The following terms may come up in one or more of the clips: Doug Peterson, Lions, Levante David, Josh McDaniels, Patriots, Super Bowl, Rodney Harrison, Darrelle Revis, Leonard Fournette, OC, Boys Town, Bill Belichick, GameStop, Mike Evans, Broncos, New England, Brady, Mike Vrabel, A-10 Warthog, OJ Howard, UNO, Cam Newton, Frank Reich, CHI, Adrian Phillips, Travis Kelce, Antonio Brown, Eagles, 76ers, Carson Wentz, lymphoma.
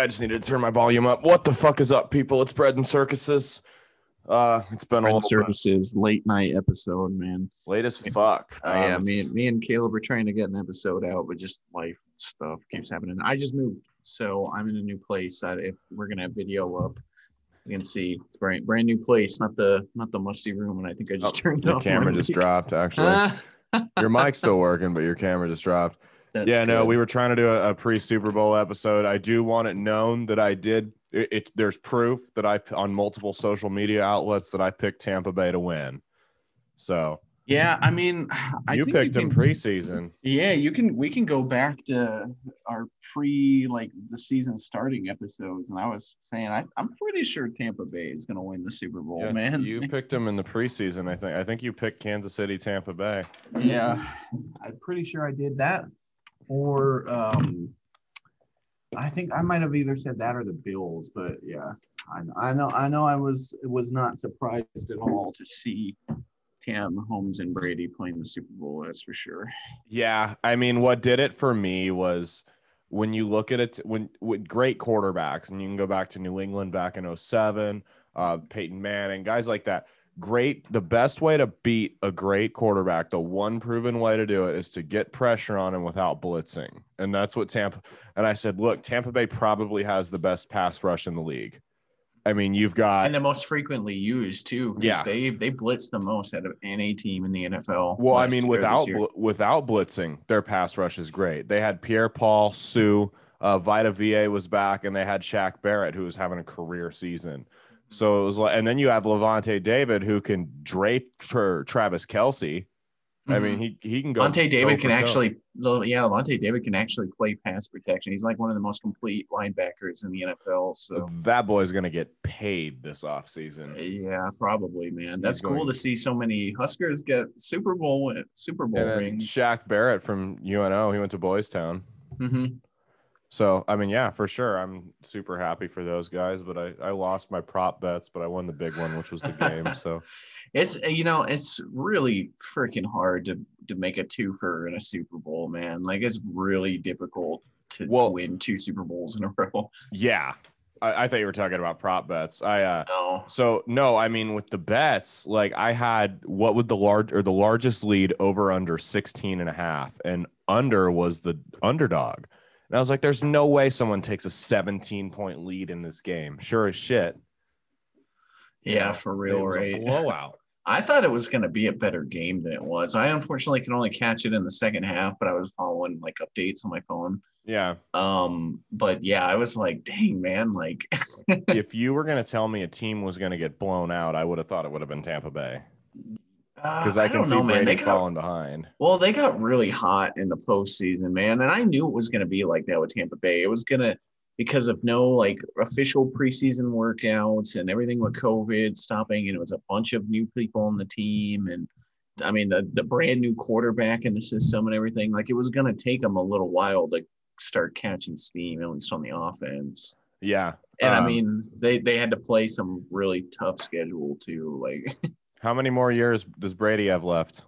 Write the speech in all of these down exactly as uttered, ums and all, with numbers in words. I just needed to turn my volume up. What the fuck is up, people? It's Bread and Circuses. Uh, it's been Bread a Circuses bit. Late night episode, man. Late as fuck. Uh, um, yeah, me and me and Caleb are trying to get an episode out, but just life stuff keeps happening. I just moved, so I'm in a new place. I, if we're gonna have video up, you can see it's brand brand new place, not the not the musty room. And I think I just oh, turned the off camera just mic. dropped. Actually, your mic's still working, but your camera just dropped. That's yeah, good. no, we were trying to do a, a pre-Super Bowl episode. I do want it known that I did. It, it, there's proof that I, on multiple social media outlets, that I picked Tampa Bay to win. So yeah, I mean, I you think picked you can, them preseason. Yeah, you can. We can go back to our pre, like the season starting episodes, and I was saying I, I'm pretty sure Tampa Bay is going to win the Super Bowl. Yeah, man, you picked them in the preseason. I think. I think you picked Kansas City, Tampa Bay. Yeah, I'm pretty sure I did that. Or um, I think I might have either said that or the Bills, but yeah, I, I know I know I was was not surprised at all to see Cam, Mahomes, and Brady playing the Super Bowl. That's for sure. Yeah, I mean, what did it for me was when you look at it when with great quarterbacks, and you can go back to New England back in oh seven, uh, Peyton Manning, guys like that. Great. The best way to beat a great quarterback, the one proven way to do it, is to get pressure on him without blitzing. And that's what Tampa and I said, look, Tampa Bay probably has the best pass rush in the league. I mean, you've got and the most frequently used too. Yeah, they they blitz the most out of any team in the N F L. Well, I mean, without without blitzing, their pass rush is great. They had Pierre Paul, Sue, uh, Vita V A was back, and they had Shaq Barrett, who was having a career season. So it was like, and then you have Levante David, who can drape tra- Travis Kelce. Mm-hmm. I mean, he he can go. Levante David can actually, yeah, Levante David can actually play pass protection. He's like one of the most complete linebackers in the N F L. So that boy's gonna get paid this offseason. Yeah, probably, man. That's going... cool to see so many Huskers get Super Bowl Super Bowl and rings. Shaq Barrett from U N O, he went to Boys Town. Mm-hmm. So, I mean, yeah, for sure. I'm super happy for those guys, but I, I lost my prop bets, but I won the big one, which was the game. So it's, you know, it's really freaking hard to, to make a twofer in a Super Bowl, man. Like, it's really difficult to well, win two Super Bowls in a row. Yeah. I, I thought you were talking about prop bets. I, uh, no. so no, I mean, with the bets, like I had, what would the large or the largest lead over under sixteen and a half, and under was the underdog. And I was like, there's no way someone takes a seventeen-point lead in this game. Sure as shit. Yeah, yeah for real, right? A blowout. I thought it was going to be a better game than it was. I unfortunately could only catch it in the second half, but I was following, like, updates on my phone. Yeah. Um. But, yeah, I was like, dang, man, like. If you were going to tell me a team was going to get blown out, I would have thought it would have been Tampa Bay. Because I, I can see know, Brady got, falling behind. Well, they got really hot in the postseason, man. And I knew it was going to be like that with Tampa Bay. It was going to, because of no, like, official preseason workouts and everything with COVID stopping. And it was a bunch of new people on the team. And, I mean, the, the brand new quarterback in the system and everything. Like, it was going to take them a little while to start catching steam, at least on the offense. Yeah. And, um, I mean, they, they had to play some really tough schedule, too. Like... How many more years does Brady have left?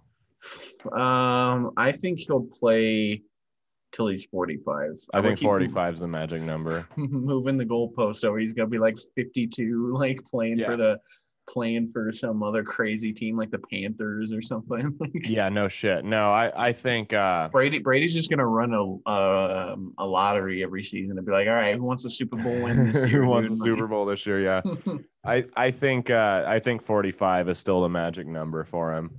Um, I think he'll play till he's forty-five. I, I think forty-five is the magic number. Moving the goalpost over, he's gonna be like fifty-two, like playing yeah. for the playing for some other crazy team like the Panthers or something. Yeah, no shit. No, I I think uh, Brady Brady's just gonna run a uh, a lottery every season and be like, all right, who wants the Super Bowl win this year? Who wants the Super Bowl this year? Yeah. I, I think uh, I think forty-five is still the magic number for him.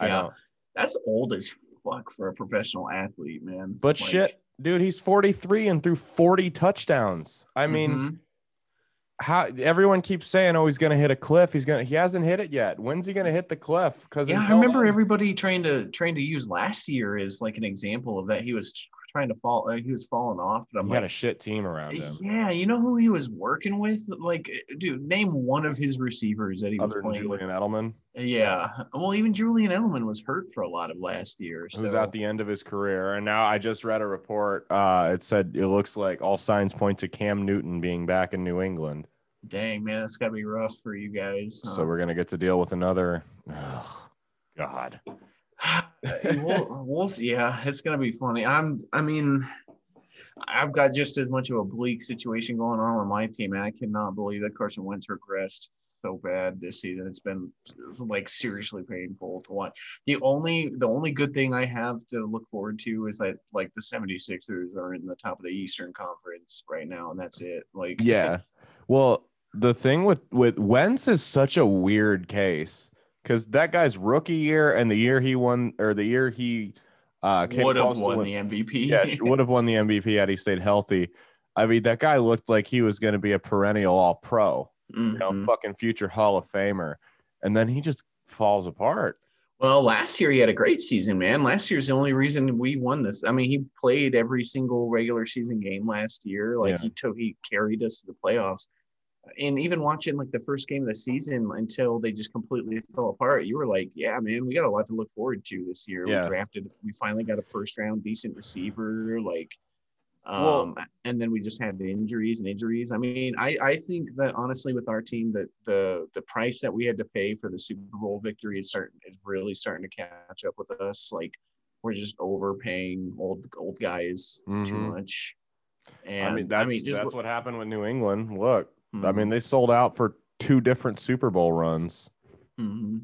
Yeah, I don't... that's old as fuck for a professional athlete, man. But like... shit, dude, he's forty-three and threw forty touchdowns. I mean, mm-hmm. how everyone keeps saying, "Oh, he's gonna hit a cliff." He's gonna. He hasn't hit it yet. When's he gonna hit the cliff? Because yeah, I remember then... everybody trying to trying to use last year as like an example of that. He was trying to fall. Uh, he was falling off. But I'm he like, had a shit team around him. Yeah, you know who he was working with? Like, dude, name one of his receivers that he Other was playing Julian with. Julian Edelman? Yeah. Well, even Julian Edelman was hurt for a lot of last year. So. It was at the end of his career. And now I just read a report. Uh, it said it looks like all signs point to Cam Newton being back in New England. Dang, man, that's got to be rough for you guys. So um, we're going to get to deal with another oh, – God. we'll, we'll see. Yeah, it's gonna be funny. I'm I mean I've got just as much of a bleak situation going on with my team, and I cannot believe that Carson Wentz regressed so bad this season. It's been like seriously painful to watch. The only the only good thing I have to look forward to is that like the seventy-sixers are in the top of the Eastern Conference right now, and that's it. Like yeah, well, the thing with with Wentz is such a weird case because that guy's rookie year and the year he won or the year he uh, came would have won the M V P. Yeah, would have won the M V P had he stayed healthy. I mean, that guy looked like he was going to be a perennial All-Pro. Mm-hmm. You know, fucking future Hall of Famer, and then he just falls apart. Well, last year he had a great season, man. Last year's the only reason we won this. I mean, he played every single regular season game last year. Like yeah. he took, he carried us to the playoffs. And even watching like the first game of the season until they just completely fell apart, you were like, "Yeah, man, we got a lot to look forward to this year." Yeah. We drafted, we finally got a first round decent receiver, like. Um, well, and then we just had the injuries and injuries. I mean, I, I think that honestly with our team that the the price that we had to pay for the Super Bowl victory is starting is really starting to catch up with us. Like we're just overpaying old old guys mm-hmm. too much. And I mean that's I mean, just, that's what happened with New England. Look, mm-hmm. I mean they sold out for two different Super Bowl runs. Mm-hmm.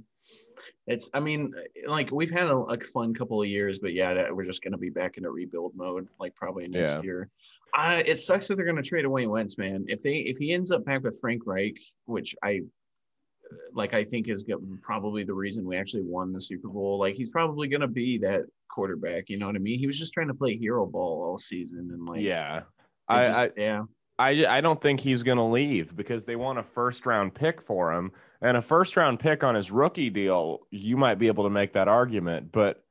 It's, I mean, like we've had a, a fun couple of years, but yeah, we're just going to be back into rebuild mode, like probably next yeah. year. Uh, it sucks that they're going to trade away Wentz, man. If they, if he ends up back with Frank Reich, which I, like, I think is probably the reason we actually won the Super Bowl. Like he's probably going to be that quarterback. You know what I mean? He was just trying to play hero ball all season. And like, yeah, I, just, I, yeah. I, I don't think he's going to leave because they want a first round pick for him and a first round pick on his rookie deal. You might be able to make that argument, but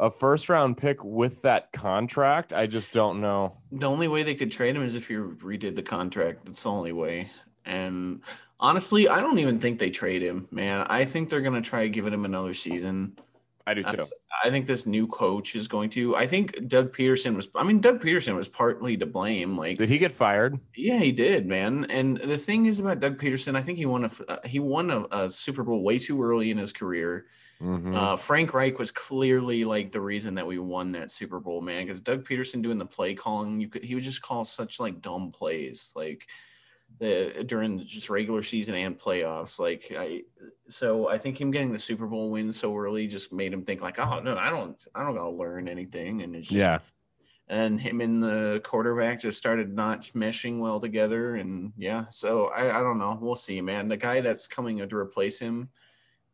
a first round pick with that contract, I just don't know. The only way they could trade him is if you redid the contract. That's the only way. And honestly, I don't even think they trade him, man. I think they're going to try giving him another season. I do too. I think this new coach is going to. I think Doug Peterson was. I mean, Doug Peterson was partly to blame. Like, did he get fired? Yeah, he did, man. And the thing is about Doug Peterson, I think he won a he won a, a Super Bowl way too early in his career. Mm-hmm. Uh, Frank Reich was clearly like the reason that we won that Super Bowl, man. Because Doug Peterson doing the play calling, you could he would just call such like dumb plays, like. The, during just regular season and playoffs, like I, so I think him getting the Super Bowl win so early just made him think like, oh no, I don't, I don't gotta learn anything, and it's just, yeah. And him and the quarterback just started not meshing well together, and yeah, so I, I don't know, we'll see, man. The guy that's coming to replace him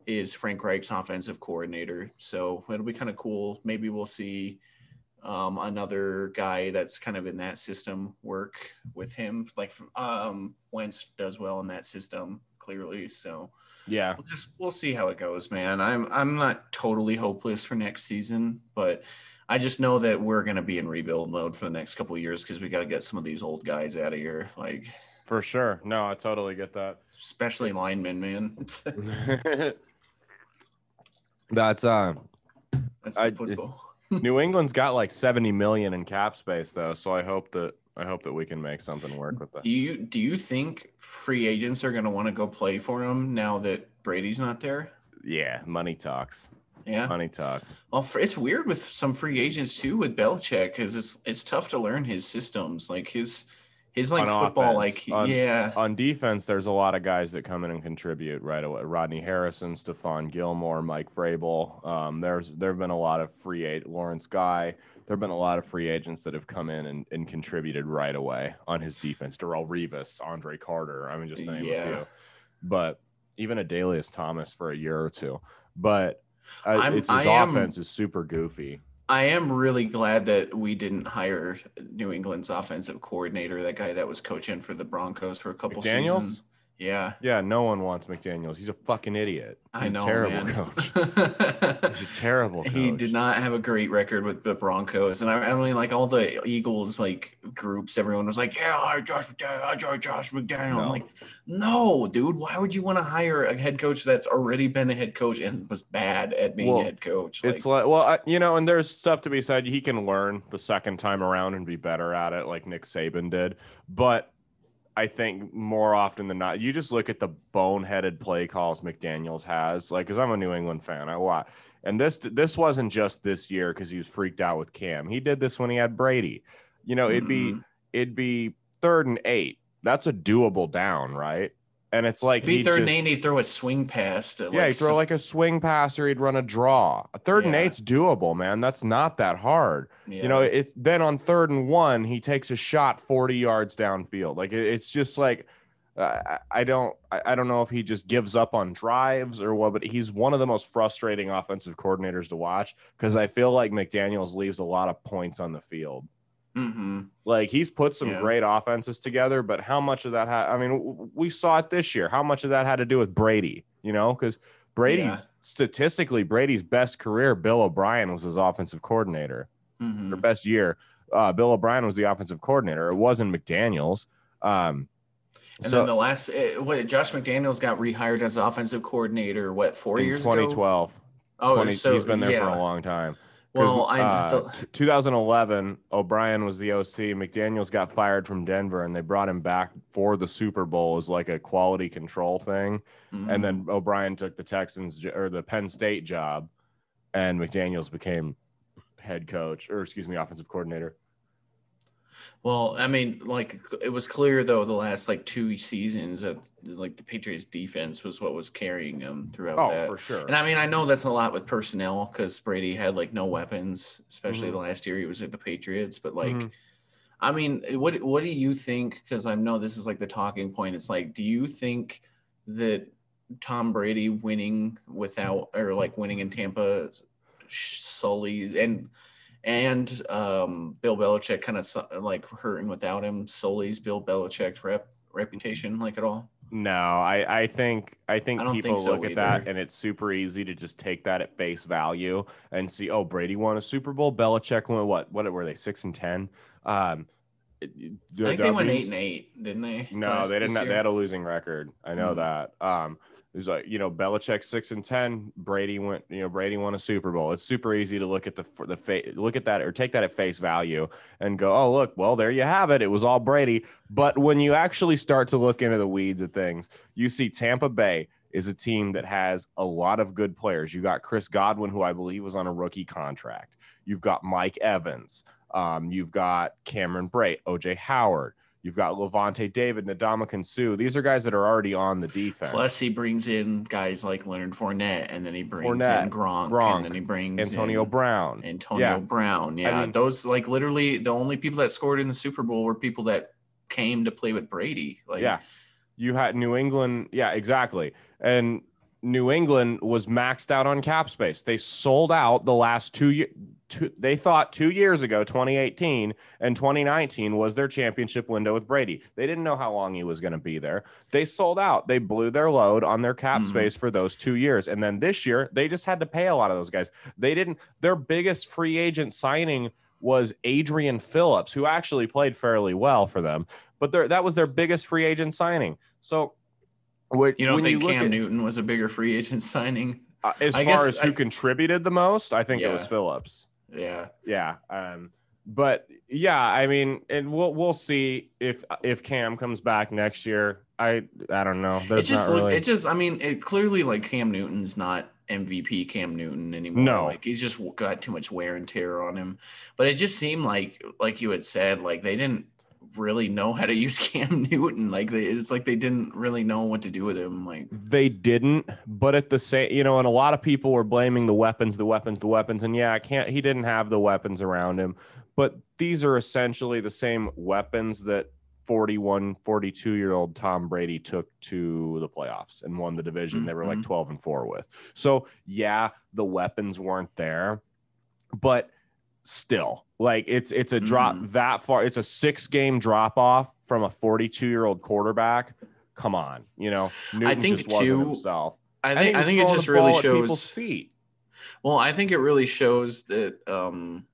is Frank Reich's offensive coordinator, so it'll be kind of cool. Maybe we'll see. Um, another guy that's kind of in that system work with him, like um, Wentz does well in that system clearly. So yeah, we'll just we'll see how it goes, man. I'm I'm not totally hopeless for next season, but I just know that we're gonna be in rebuild mode for the next couple of years because we got to get some of these old guys out of here, like for sure. No, I totally get that, especially linemen, man. That's um, that's the I, football. It, New England's got like seventy million in cap space though, so I hope that I hope that we can make something work with that. Do you do you think free agents are going to want to go play for him now that Brady's not there? Yeah, money talks. Yeah, money talks. Well, it's weird with some free agents too with Belichick because it's it's tough to learn his systems, like his his like on football, offense, like on, yeah. On defense, there's a lot of guys that come in and contribute right away. Rodney Harrison, Stephon Gilmore, Mike Vrabel. Um, there's there have been a lot of free agents. Lawrence Guy. There have been a lot of free agents that have come in and, and contributed right away on his defense. Darrelle Revis, Andre Carter. I mean, just saying yeah. a few. But even Adalius Thomas for a year or two. But uh, it's his I offense am... is super goofy. I am really glad that we didn't hire New England's offensive coordinator, that guy that was coaching for the Broncos for a couple McDaniels? seasons. Yeah. Yeah, no one wants McDaniels. He's a fucking idiot. He's I know, a terrible man. coach. He's a terrible coach. He did not have a great record with the Broncos. And I, I mean, like all the Eagles like groups, everyone was like, yeah, hire Josh McDaniels. I hire Josh McDaniels. No. I'm like, no, dude, why would you want to hire a head coach that's already been a head coach and was bad at being well, a head coach? Like, it's like, well, I, you know, and there's stuff to be said. He can learn the second time around and be better at it like Nick Saban did. But I think more often than not, you just look at the boneheaded play calls McDaniels has, like, because I'm a New England fan, I watch. And this this wasn't just this year because he was freaked out with Cam. He did this when he had Brady. you know, it'd be mm. it'd be third and eight. That's a doable down, right? And it's like be third just, and eight, he'd throw a swing pass. To yeah, like he'd throw some, like a swing pass, or he'd run a draw. A third yeah. and eight's doable, man. That's not that hard. Yeah. You know, it. Then on third and one, he takes a shot forty yards downfield. Like it, it's just like uh, I don't, I, I don't know if he just gives up on drives or what, but he's one of the most frustrating offensive coordinators to watch because I feel like McDaniels leaves a lot of points on the field. Mm-hmm. Like he's put some yeah. great offenses together, but how much of that had, I mean, we saw it this year, how much of that had to do with Brady, you know, because Brady yeah. statistically Brady's best career, Bill O'Brien was his offensive coordinator mm-hmm. or best year. Uh, Bill O'Brien was the offensive coordinator. It wasn't McDaniels. Um, and so, then the last, uh, what Josh McDaniels got rehired as offensive coordinator, what, four years twenty twelve, ago? Oh, twenty twelve. So, he's been there yeah. for a long time. Well, I uh, twenty eleven, O'Brien was the O C. McDaniels got fired from Denver, and they brought him back for the Super Bowl as like a quality control thing. Mm-hmm. And then O'Brien took the Texans or the Penn State job, and McDaniels became head coach or excuse me, offensive coordinator. Well, I mean, like it was clear though the last like two seasons that like the Patriots defense was what was carrying them throughout. Oh, that. For sure. And I mean, I know that's a lot with personnel because Brady had like no weapons, especially mm-hmm. the last year he was at the Patriots. But like, mm-hmm. I mean, what what do you think? Because I know this is like the talking point. It's like, do you think that Tom Brady winning without or like winning in Tampa sullies and And um, Bill Belichick kind of like hurting without him sullies Bill Belichick's rep reputation like at all? No, I, I think I think I people think so look either. At that and it's super easy to just take that at face value and see, oh, Brady won a Super Bowl. Belichick won what? What were they? Six and ten. Um, I think W's? They went eight and eight, didn't they? No, last, they didn't. Have, they had a losing record. I know mm-hmm. that. Um, It was like, you know, Belichick six and ten. Brady went, you know, Brady won a Super Bowl. It's super easy to look at the the fa- look at that or take that at face value and go, oh look, well there you have it. It was all Brady. But when you actually start to look into the weeds of things, you see Tampa Bay is a team that has a lot of good players. You got Chris Godwin, who I believe was on a rookie contract. You've got Mike Evans. Um, you've got Cameron Brate, O J Howard. You've got Levante David, Ndamukong Suh. These are guys that are already on the defense. Plus, he brings in guys like Leonard Fournette, and then he brings Fournette, in Gronk, Gronk, and then he brings Antonio in Brown. Antonio yeah. Brown, yeah. I mean, those, like, literally the only people that scored in the Super Bowl were people that came to play with Brady. Like, yeah. You had New England. Yeah, exactly. And New England was maxed out on cap space. They sold out the last two years. Two, they thought two years ago, twenty eighteen and twenty nineteen was their championship window with Brady. They didn't know how long he was going to be there. They sold out. They blew their load on their cap mm-hmm. space for those two years. And then this year, they just had to pay a lot of those guys. They didn't. Their biggest free agent signing was Adrian Phillips, who actually played fairly well for them. But their, that was their biggest free agent signing. So what, you don't think you Cam at, Newton was a bigger free agent signing? Uh, as I far as I, who contributed the most, I think yeah. it was Phillips. Yeah. Yeah. Um, but yeah, I mean, and we'll, we'll see if, if Cam comes back next year. I, I don't know. There's it just, not really... it just, I mean, it clearly like Cam Newton's not M V P Cam Newton anymore. No. Like he's just got too much wear and tear on him, but it just seemed like, like you had said, like they didn't really know how to use Cam Newton. Like they, it's like they didn't really know what to do with him. Like they didn't, but at the same, you know, and a lot of people were blaming the weapons, the weapons, the weapons. And yeah, I can't, he didn't have the weapons around him, but these are essentially the same weapons that forty-one, forty-two year old Tom Brady took to the playoffs and won the division. Mm-hmm. They were like twelve and four with. So yeah, the weapons weren't there, but still like it's it's a drop mm. that far. It's a six game drop off from a forty-two year old quarterback. Come on, you know, Newton I think just too, wasn't himself. I think I think, I think it just really shows people's feet. Well, I think it really shows that um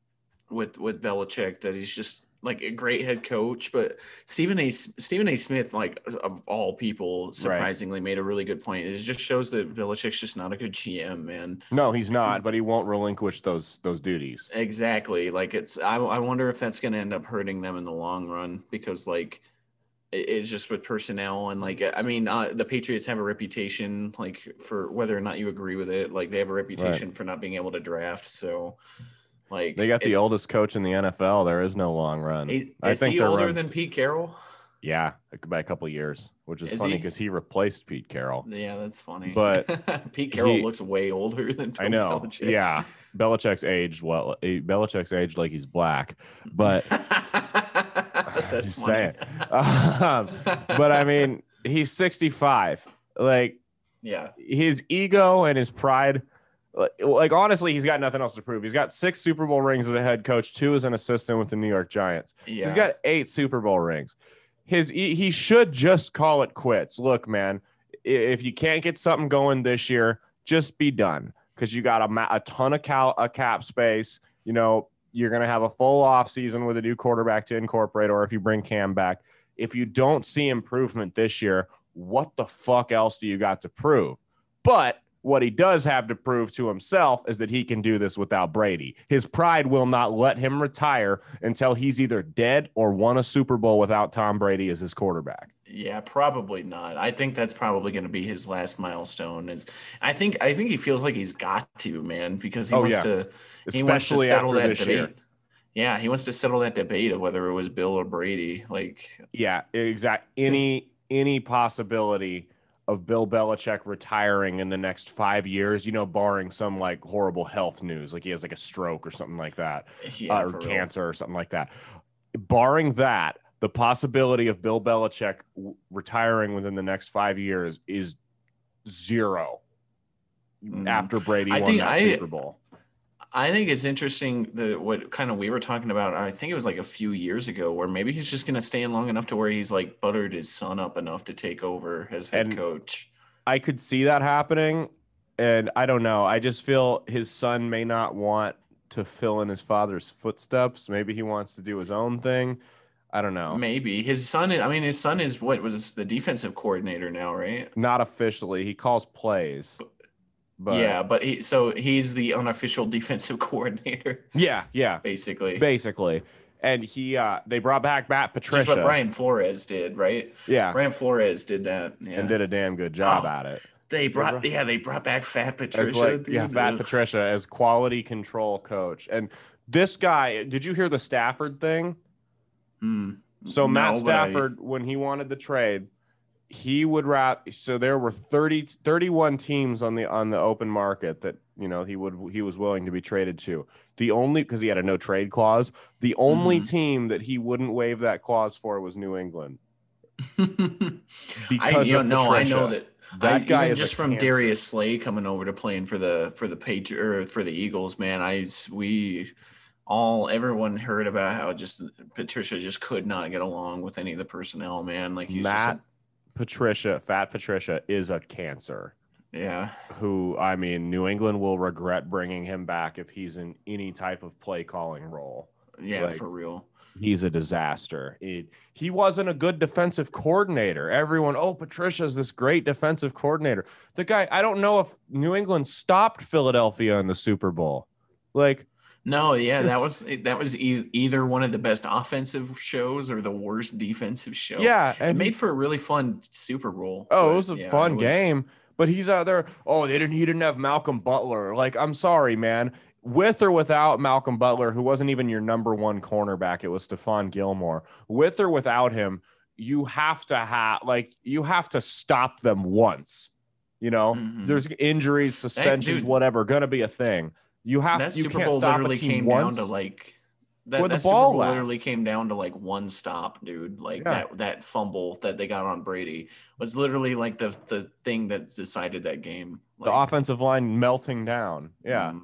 with with Belichick that he's just like a great head coach, but Stephen A. Stephen A. Smith, like of all people, surprisingly right. made a really good point. It just shows that Belichick's just not a good G M, man. No, he's not, but he won't relinquish those those duties. Exactly. Like it's, I, I wonder if that's going to end up hurting them in the long run because like it, it's just with personnel and like I mean uh, the Patriots have a reputation like for whether or not you agree with it, like they have a reputation right. for not being able to draft. So Like they got the oldest coach in the N F L. There is no long run. Is, I is think he older than Pete Carroll? Yeah, by a couple of years, which is, is funny because he? he replaced Pete Carroll. Yeah, that's funny. But Pete Carroll he, looks way older than Bill I know. Belichick. Yeah, Belichick's aged well. Belichick's aged like he's black, but that's funny. Um, but I mean, he's sixty-five. Like, yeah, his ego and his pride. Like, like, honestly, he's got nothing else to prove. He's got six Super Bowl rings as a head coach, two as an assistant with the New York Giants. Yeah. So he's got eight Super Bowl rings. His he should just call it quits. Look, man, if you can't get something going this year, just be done because you got a, a ton of cal, a cap space. You know, you're going to have a full off season with a new quarterback to incorporate, or if you bring Cam back. If you don't see improvement this year, what the fuck else do you got to prove? But what he does have to prove to himself is that he can do this without Brady. His pride will not let him retire until he's either dead or won a Super Bowl without Tom Brady as his quarterback. Yeah, probably not. I think that's probably going to be his last milestone. Is I think I think he feels like he's got to, man, because he oh, wants yeah. to he Especially wants to settle that debate. Year. Yeah, he wants to settle that debate of whether it was Bill or Brady. Like, yeah, exact any any possibility of Bill Belichick retiring in the next five years, you know, barring some like horrible health news, like he has like a stroke or something like that, yeah, uh, or cancer real. or something like that. Barring that, the possibility of Bill Belichick w- retiring within the next five years is zero mm. after Brady I won that I, Super Bowl. I think it's interesting that what kind of we were talking about, I think it was like a few years ago, where maybe he's just going to stay in long enough to where he's like buttered his son up enough to take over as head and coach. I could see that happening. And I don't know. I just feel his son may not want to fill in his father's footsteps. Maybe he wants to do his own thing. I don't know. Maybe his son, I mean, his son is what was the defensive coordinator now, right? Not officially. He calls plays. But- But, yeah, but he, so he's the unofficial defensive coordinator. Yeah, yeah, basically, basically, and he uh, they brought back Matt Patricia. Just what Brian Flores did, right? Yeah, Brian Flores did that, yeah. and did a damn good job oh, at it. They brought, they brought, yeah, they brought back Fat Patricia. Like, yeah, Fat Patricia as quality control coach, and this guy. Did you hear the Stafford thing? Mm, so no, Matt Stafford, I... when he wanted the trade. He would wrap. So there were thirty, thirty-one teams on the on the open market that, you know, he would he was willing to be traded to. The only because he had a no trade clause. The only mm-hmm. team that he wouldn't waive that clause for was New England. Because I know I know that that I, guy is just from cancer. Darius Slay coming over to playing for the for the Patri- or for the Eagles. Man, I we. All everyone heard about how just Patricia just could not get along with any of the personnel. Man, like he's Matt, just. A, Patricia, Fat Patricia is a cancer. Yeah. Who, I mean, New England will regret bringing him back if he's in any type of play calling role. Yeah, like, for real. He's a disaster. It, he wasn't a good defensive coordinator. Everyone, oh, Patricia's this great defensive coordinator. The guy, I don't know if New England stopped Philadelphia in the Super Bowl. Like, no, yeah, that was that was e- either one of the best offensive shows or the worst defensive show. Yeah, and it made for a really fun Super Bowl. Oh, it was a yeah, fun was... game. But he's out there. Oh, they didn't. He didn't have Malcolm Butler. Like, I'm sorry, man. With or without Malcolm Butler, who wasn't even your number one cornerback, it was Stephon Gilmore. With or without him, you have to have like you have to stop them once. You know, mm-hmm. there's injuries, suspensions, hey, whatever, gonna be a thing. You have that you Super can't Bowl stop literally a team came once. down to like that, the that ball Super Bowl literally came down to like one stop, dude. Like yeah. that that fumble that they got on Brady was literally like the the thing that decided that game. Like, the offensive line melting down. Yeah. Mm.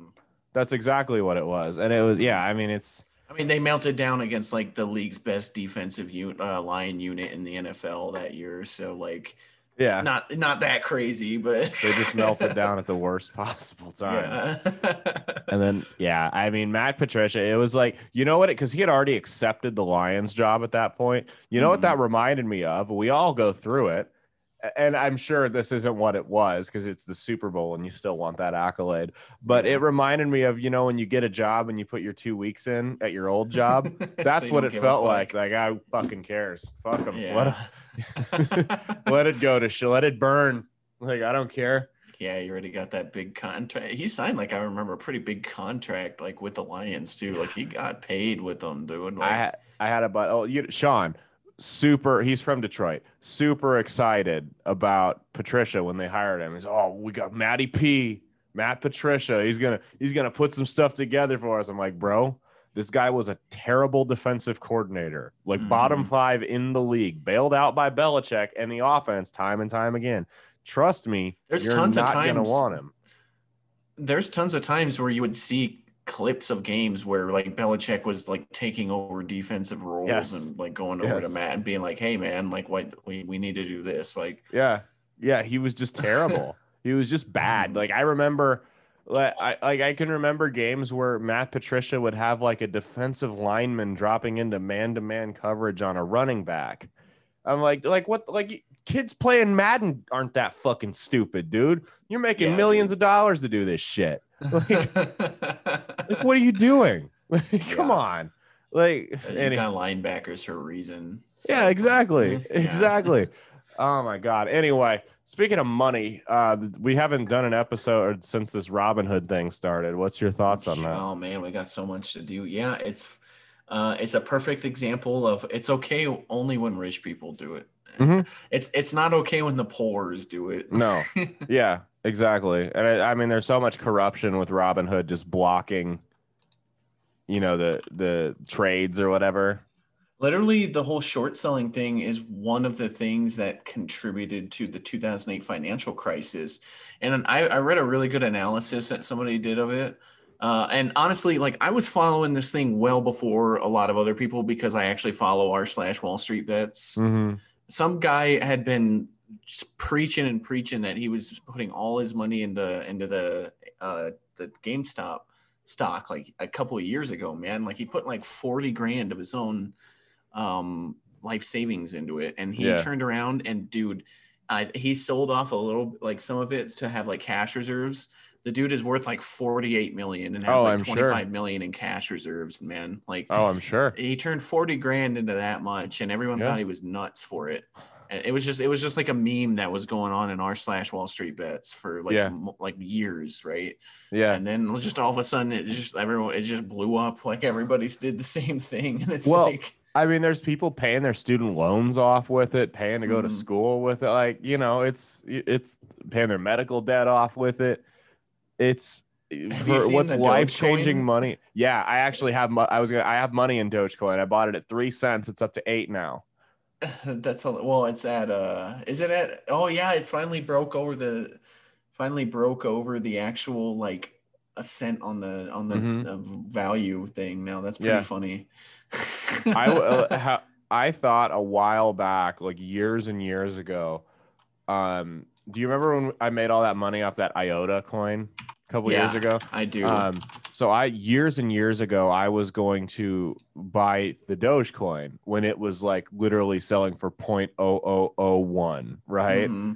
That's exactly what it was. And it was yeah, I mean it's I mean they melted down against like the league's best defensive un- uh, line unit in the N F L that year, so like Yeah, not not that crazy, but they just melted down at the worst possible time. Yeah. And then, yeah, I mean, Matt Patricia, it was like, you know what? Because he had already accepted the Lions job at that point. You know mm-hmm. what that reminded me of? We all go through it, and I'm sure this isn't what it was because it's the Super Bowl and you still want that accolade. But it reminded me of, you know, when you get a job and you put your two weeks in at your old job. That's so what it felt like. Like, I fucking cares. Fuck them. Yeah. What a- let it go to shit. Let it burn. Like, I don't care. yeah, you already got that big contract. He signed, like, I remember a pretty big contract, like, with the Lions, too. Like, he got paid with them, dude. Like, I, had, I had about, oh, you, Sean, super, he's from Detroit, super excited about Patricia when they hired him. He's, oh, we got Matty P, Matt Patricia. He's going to he's gonna put some stuff together for us. I'm like, bro, this guy was a terrible defensive coordinator, like mm. bottom five in the league, bailed out by Belichick and the offense time and time again. Trust me, there's you're tons not of times, gonna want him. There's tons of times where you would see clips of games where, like, Belichick was, like, taking over defensive roles yes. and, like, going over yes. to Matt and being like, hey, man, like, what we, we need to do this. Like, yeah, yeah, he was just terrible. He was just bad. Like, I remember. Like I, like I can remember games where Matt Patricia would have, like, a defensive lineman dropping into man-to-man coverage on a running back. I'm like, like what? Like, kids playing Madden aren't that fucking stupid, dude. You're making yeah, millions dude. of dollars to do this shit. Like, like what are you doing? Like, yeah. Come on. Like, you any- got linebackers for a reason. So yeah, exactly, like, yeah. exactly. Oh my God. Anyway. Speaking of money, uh, we haven't done an episode since this Robinhood thing started. What's your thoughts on that? Oh man, we got so much to do. Yeah, it's uh, it's a perfect example of it's okay only when rich people do it. Mm-hmm. It's it's not okay when the poors do it. No. Yeah, exactly. And I, I mean, there's so much corruption with Robinhood just blocking, you know, the the trades or whatever. Literally, the whole short selling thing is one of the things that contributed to the two thousand eight financial crisis. And I, I read a really good analysis that somebody did of it. Uh, and honestly, like, I was following this thing well before a lot of other people because I actually follow r slash wall street bets. Mm-hmm. Some guy had been just preaching and preaching that he was putting all his money into into the uh, the GameStop stock like a couple of years ago. Man, like, he put like forty grand of his own um life savings into it, and he yeah. turned around and dude uh, he sold off a little, like, some of it to have like cash reserves. The dude is worth like forty-eight million and has oh, like I'm twenty-five sure. million in cash reserves, man. Like, oh, I'm sure he turned forty grand into that much, and everyone yeah. thought he was nuts for it. And it was just it was just like a meme that was going on in r slash wall street bets for like yeah. m- like years, right? Yeah. And then just all of a sudden it just everyone it just blew up, like everybody's did the same thing. And it's well, like I mean, there's people paying their student loans off with it, paying to go mm. to school with it. Like, you know, it's it's paying their medical debt off with it. It's for what's life-changing money. Yeah, I actually have. Mo- I was gonna. I have money in Dogecoin. I bought it at three cents. It's up to eight now. That's a, well. It's at. Uh, is it at? Oh yeah, it's finally broke over the. Finally broke over the actual like a cent on the on the, mm-hmm. the value thing. Now that's pretty yeah. funny. I uh, ha, I thought a while back, like years and years ago. Um, do you remember when I made all that money off that IOTA coin a couple yeah, years ago? I do. Um, so I years and years ago, I was going to buy the Dogecoin when it was like literally selling for zero point zero zero zero one, right? Mm-hmm.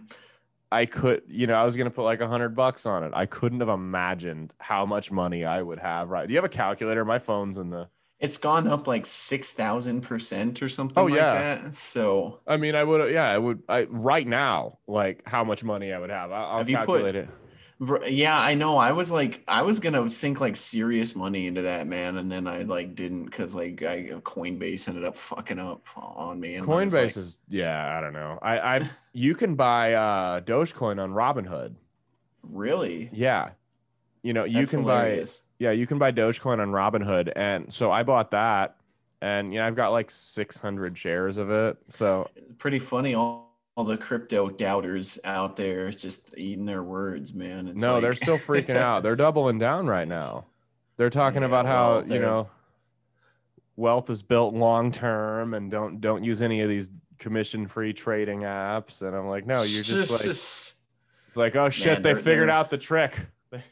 I could, you know, I was going to put like a hundred bucks on it. I couldn't have imagined how much money I would have. Right? Do you have a calculator? My phone's in the. It's gone up like six thousand percent or something oh, like yeah. that. So, I mean, I would, yeah, I would, I right now, like how much money I would have. I'll, I'll have calculate you put, it. Yeah, I know. I was like, I was going to sink like serious money into that, man. And then I like didn't because like I, Coinbase ended up fucking up on me. And Coinbase like, is, yeah, I don't know. I, I, you can buy uh, Dogecoin on Robinhood. Really? Yeah. You know, you That's can hilarious. buy. Yeah, you can buy Dogecoin on Robinhood, and so I bought that, and you know I've got like six hundred shares of it. So pretty funny, all, all the crypto doubters out there just eating their words, man. It's no, like... they're still freaking out. They're doubling down right now. They're talking yeah, about how well, you know wealth is built long term, and don't don't use any of these commission-free trading apps. And I'm like, no, you're just like it's like oh shit, man, they figured out the trick.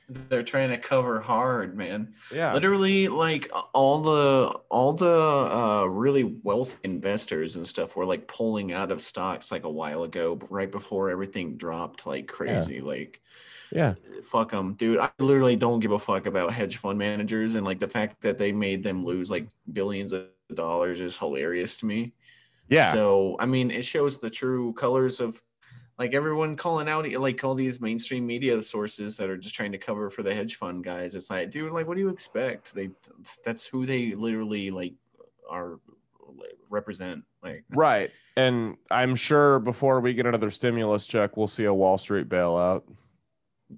They're trying to cover hard, man. Yeah, literally, like all the all the uh really wealth investors and stuff were like pulling out of stocks like a while ago, right before everything dropped like crazy. Yeah. Like, yeah, fuck them, dude. I literally don't give a fuck about hedge fund managers, and like the fact that they made them lose like billions of dollars is hilarious to me. Yeah. So I mean, it shows the true colors of. Like everyone calling out, like all these mainstream media sources that are just trying to cover for the hedge fund guys. It's like, dude, like, what do you expect? They, that's who they literally like are represent. Like, right. And I'm sure before we get another stimulus check, we'll see a Wall Street bailout.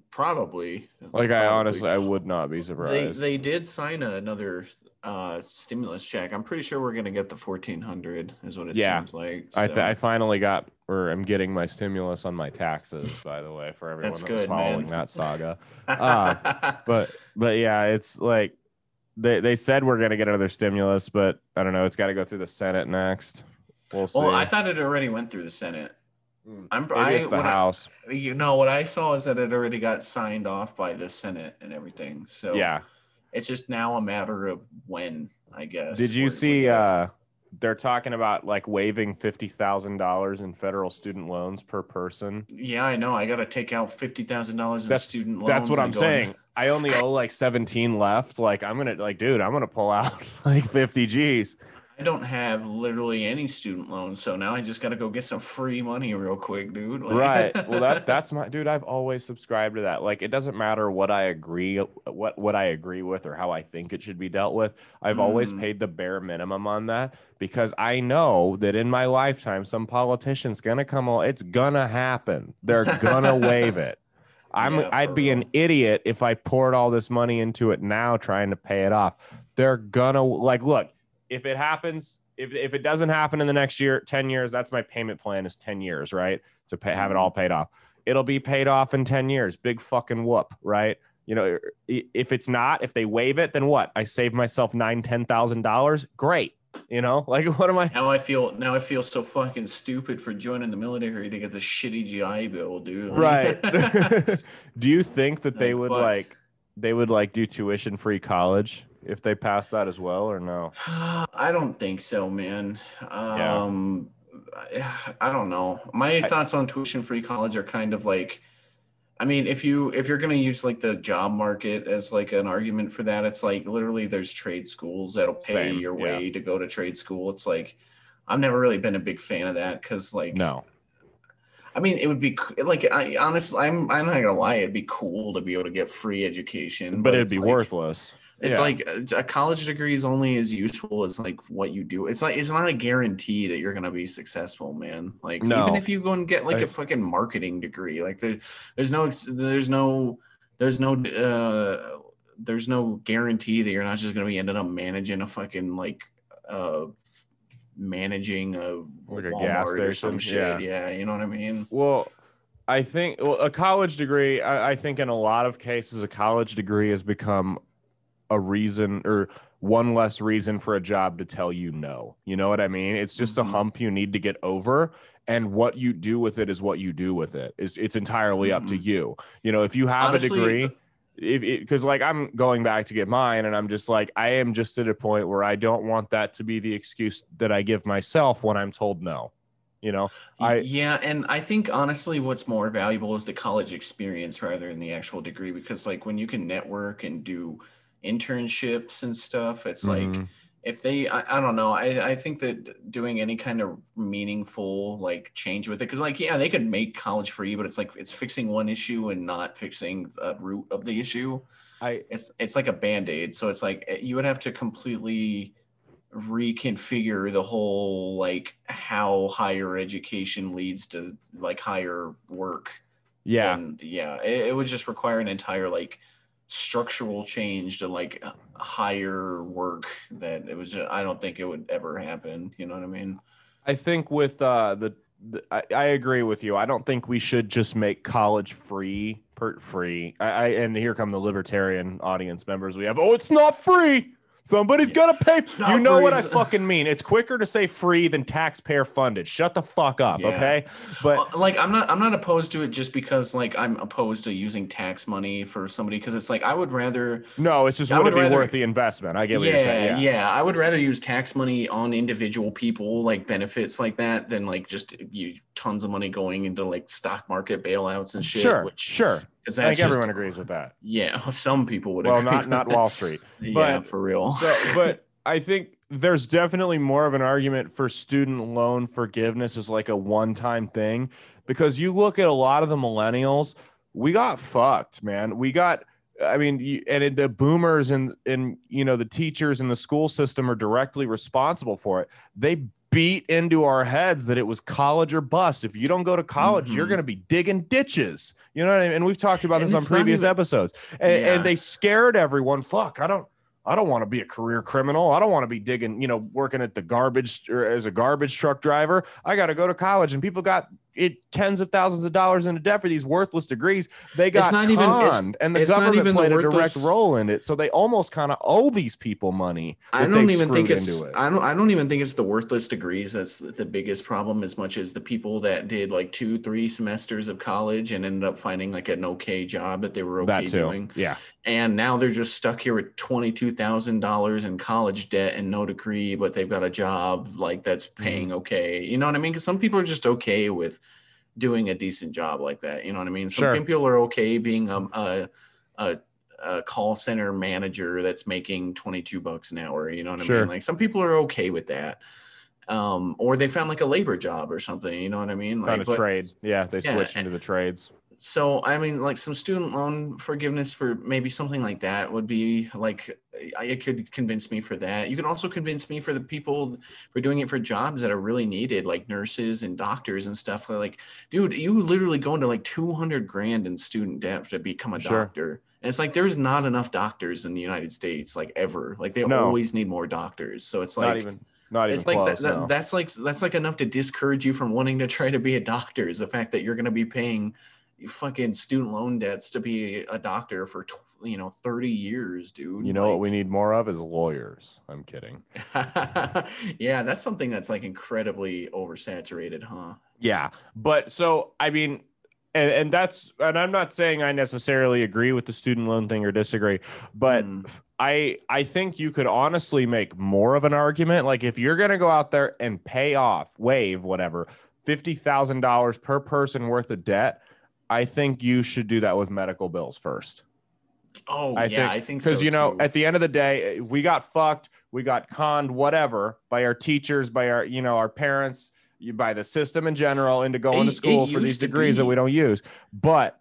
Probably. Like, Probably. I honestly, I would not be surprised. They, they did sign another uh, stimulus check. I'm pretty sure we're going to get the fourteen hundred is what it yeah. seems like. So. I, th- I finally got, or I'm getting my stimulus on my taxes, by the way, for everyone that's, that's good, following man. that saga. Uh, but, but yeah, it's like they, they said we're going to get another stimulus, but I don't know. It's got to go through the Senate next. We'll see. Well, I thought it already went through the Senate. I'm Maybe I, it's the House. I, you know what I saw is that it already got signed off by the Senate and everything. So yeah, it's just now a matter of when, I guess. Did you see? Uh, they're talking about like waiving fifty thousand dollars in federal student loans per person. Yeah, I know. I got to take out fifty thousand dollars in student loans. That's what I'm saying. I only owe like seventeen left. Like I'm gonna like, dude, I'm gonna pull out like fifty G's. I don't have literally any student loans, so now I just got to go get some free money real quick, dude. Like, right. Well, that that's my dude. I've always subscribed to that. Like, it doesn't matter what I agree, what what I agree with, or how I think it should be dealt with. I've mm. always paid the bare minimum on that because I know that in my lifetime, some politician's gonna come. It's gonna happen. They're gonna waive it. I'm. Yeah, I'd be real. an idiot if I poured all this money into it now, trying to pay it off. They're gonna like look. If it happens, if if it doesn't happen in the next year, ten years, that's my payment plan is ten years, right? To pay, have it all paid off. It'll be paid off in ten years. Big fucking whoop, right? You know, if it's not, if they waive it, then what? I save myself nine, ten thousand dollars. Great. You know, like what am I? Now I feel now I feel so fucking stupid for joining the military to get this shitty G I Bill, dude. Right. Do you think that they oh, would fuck. like they would like do tuition free college? If they pass that as well or no? I don't think so, man. Um, yeah. I don't know. My I, thoughts on tuition-free college are kind of like, I mean, if, you, if you're if you going to use like the job market as like an argument for that, it's like literally there's trade schools that'll pay same, your way yeah. to go to trade school. It's like, I've never really been a big fan of that because like, no. I mean, it would be like, I honestly, I'm, I'm not going to lie. It'd be cool to be able to get free education. But, but it'd be like, worthless. It's yeah. like a college degree is only as useful as like what you do. It's like, it's not a guarantee that you're going to be successful, man. Like no. even if you go and get like I, a fucking marketing degree, like there, there's no, there's no, there's no, uh, there's no guarantee that you're not just going to be ending up managing a fucking like, uh, managing a, like a gas station or some shit. Yeah. yeah. You know what I mean? Well, I think well, a college degree, I, I think in a lot of cases, a college degree has become a reason or one less reason for a job to tell you no. You know what I mean? It's just a hump you need to get over, and what you do with it is what you do with it. It's, it's entirely up to you. You know, if you have Honestly, a degree, if it, 'cause like I'm going back to get mine and I'm just like, I am just at a point where I don't want that to be the excuse that I give myself when I'm told no. You know, I yeah, and I think honestly, what's more valuable is the college experience rather than the actual degree, because like when you can network and do internships and stuff, it's like mm-hmm. if they I, I don't know I, I think that doing any kind of meaningful like change with it, because like yeah they could make college free, but it's like it's fixing one issue and not fixing the root of the issue. I it's it's like a band-aid, so it's like you would have to completely reconfigure the whole like how higher education leads to like higher work. Yeah and yeah it, it would just require an entire like structural change to like higher work that it was just, I don't think it would ever happen. You know what I mean? I think with uh the, the I, I agree with you. I don't think we should just make college free per free. I, I and here come the libertarian audience members we have. Oh, it's not free. Somebody's yeah. gotta pay. You know free. what I fucking mean? It's quicker to say free than taxpayer funded. Shut the fuck up, yeah. okay? But like, I'm not, I'm not opposed to it just because like I'm opposed to using tax money for somebody, because it's like I would rather. No, it's just I would, would it be rather, worth the investment? I get what yeah, you're saying. Yeah, yeah, I would rather use tax money on individual people like benefits like that than like just you tons of money going into like stock market bailouts and shit. Sure, which, sure. That's I think just, everyone agrees with that. Yeah, some people would. Well, agree not with not that. Wall Street. But, yeah, for real. So, but I think there's definitely more of an argument for student loan forgiveness as like a one-time thing, because you look at a lot of the millennials, we got fucked, man. We got, I mean, and the boomers and, and, you know, the teachers and the school system are directly responsible for it. They beat into our heads that it was college or bust. If you don't go to college, mm-hmm. you're going to be digging ditches. You know what I mean? And we've talked about and this on previous even... episodes and, yeah. and they scared everyone. Fuck, I don't, I don't want to be a career criminal. I don't want to be digging, you know, working at the garbage or as a garbage truck driver. I got to go to college. And people got it tens of thousands of dollars into debt for these worthless degrees. They got it's not conned, even, it's, and the it's government not even played the worthless... a direct role in it. So they almost kind of owe these people money. I don't even think it's. It. I don't. I don't even think it's the worthless degrees that's the biggest problem, as much as the people that did like two, three semesters of college and ended up finding like an okay job that they were okay doing. Yeah. And now they're just stuck here with twenty-two thousand dollars in college debt and no degree, but they've got a job like that's paying okay. You know what I mean? Because some people are just okay with doing a decent job like that. You know what I mean? Some sure. people are okay being um, a, a a call center manager that's making twenty-two bucks an hour. You know what I sure. mean? Like some people are okay with that. Um, or they found like a labor job or something. You know what I mean? Like, Found a but, trade. Yeah, they yeah, switch into the trades. So, I mean, like some student loan forgiveness for maybe something like that would be like, it could convince me for that. You can also convince me for the people for doing it for jobs that are really needed, like nurses and doctors and stuff. They're like, dude, you literally go into like two hundred grand in student debt to become a sure. doctor. And it's like, there's not enough doctors in the United States, like ever. Like they no. always need more doctors. So it's like, not even, not even it's like close, that, that, no. that's like, that's like enough to discourage you from wanting to try to be a doctor, is the fact that you're going to be paying fucking student loan debts to be a doctor for you know thirty years, dude. You know like, what we need more of is lawyers. I'm kidding. Yeah, that's something that's like incredibly oversaturated, huh? Yeah, but so I mean, and, and that's and I'm not saying I necessarily agree with the student loan thing or disagree, but mm. I I think you could honestly make more of an argument. Like if you're gonna go out there and pay off, waive whatever, fifty thousand dollars per person worth of debt, I think you should do that with medical bills first. Oh, I yeah, think, I think so. Because, you know, too. At the end of the day, we got fucked, we got conned, whatever, by our teachers, by our, you know, our parents, by the system in general, into going it, to school for these degrees be. that we don't use. But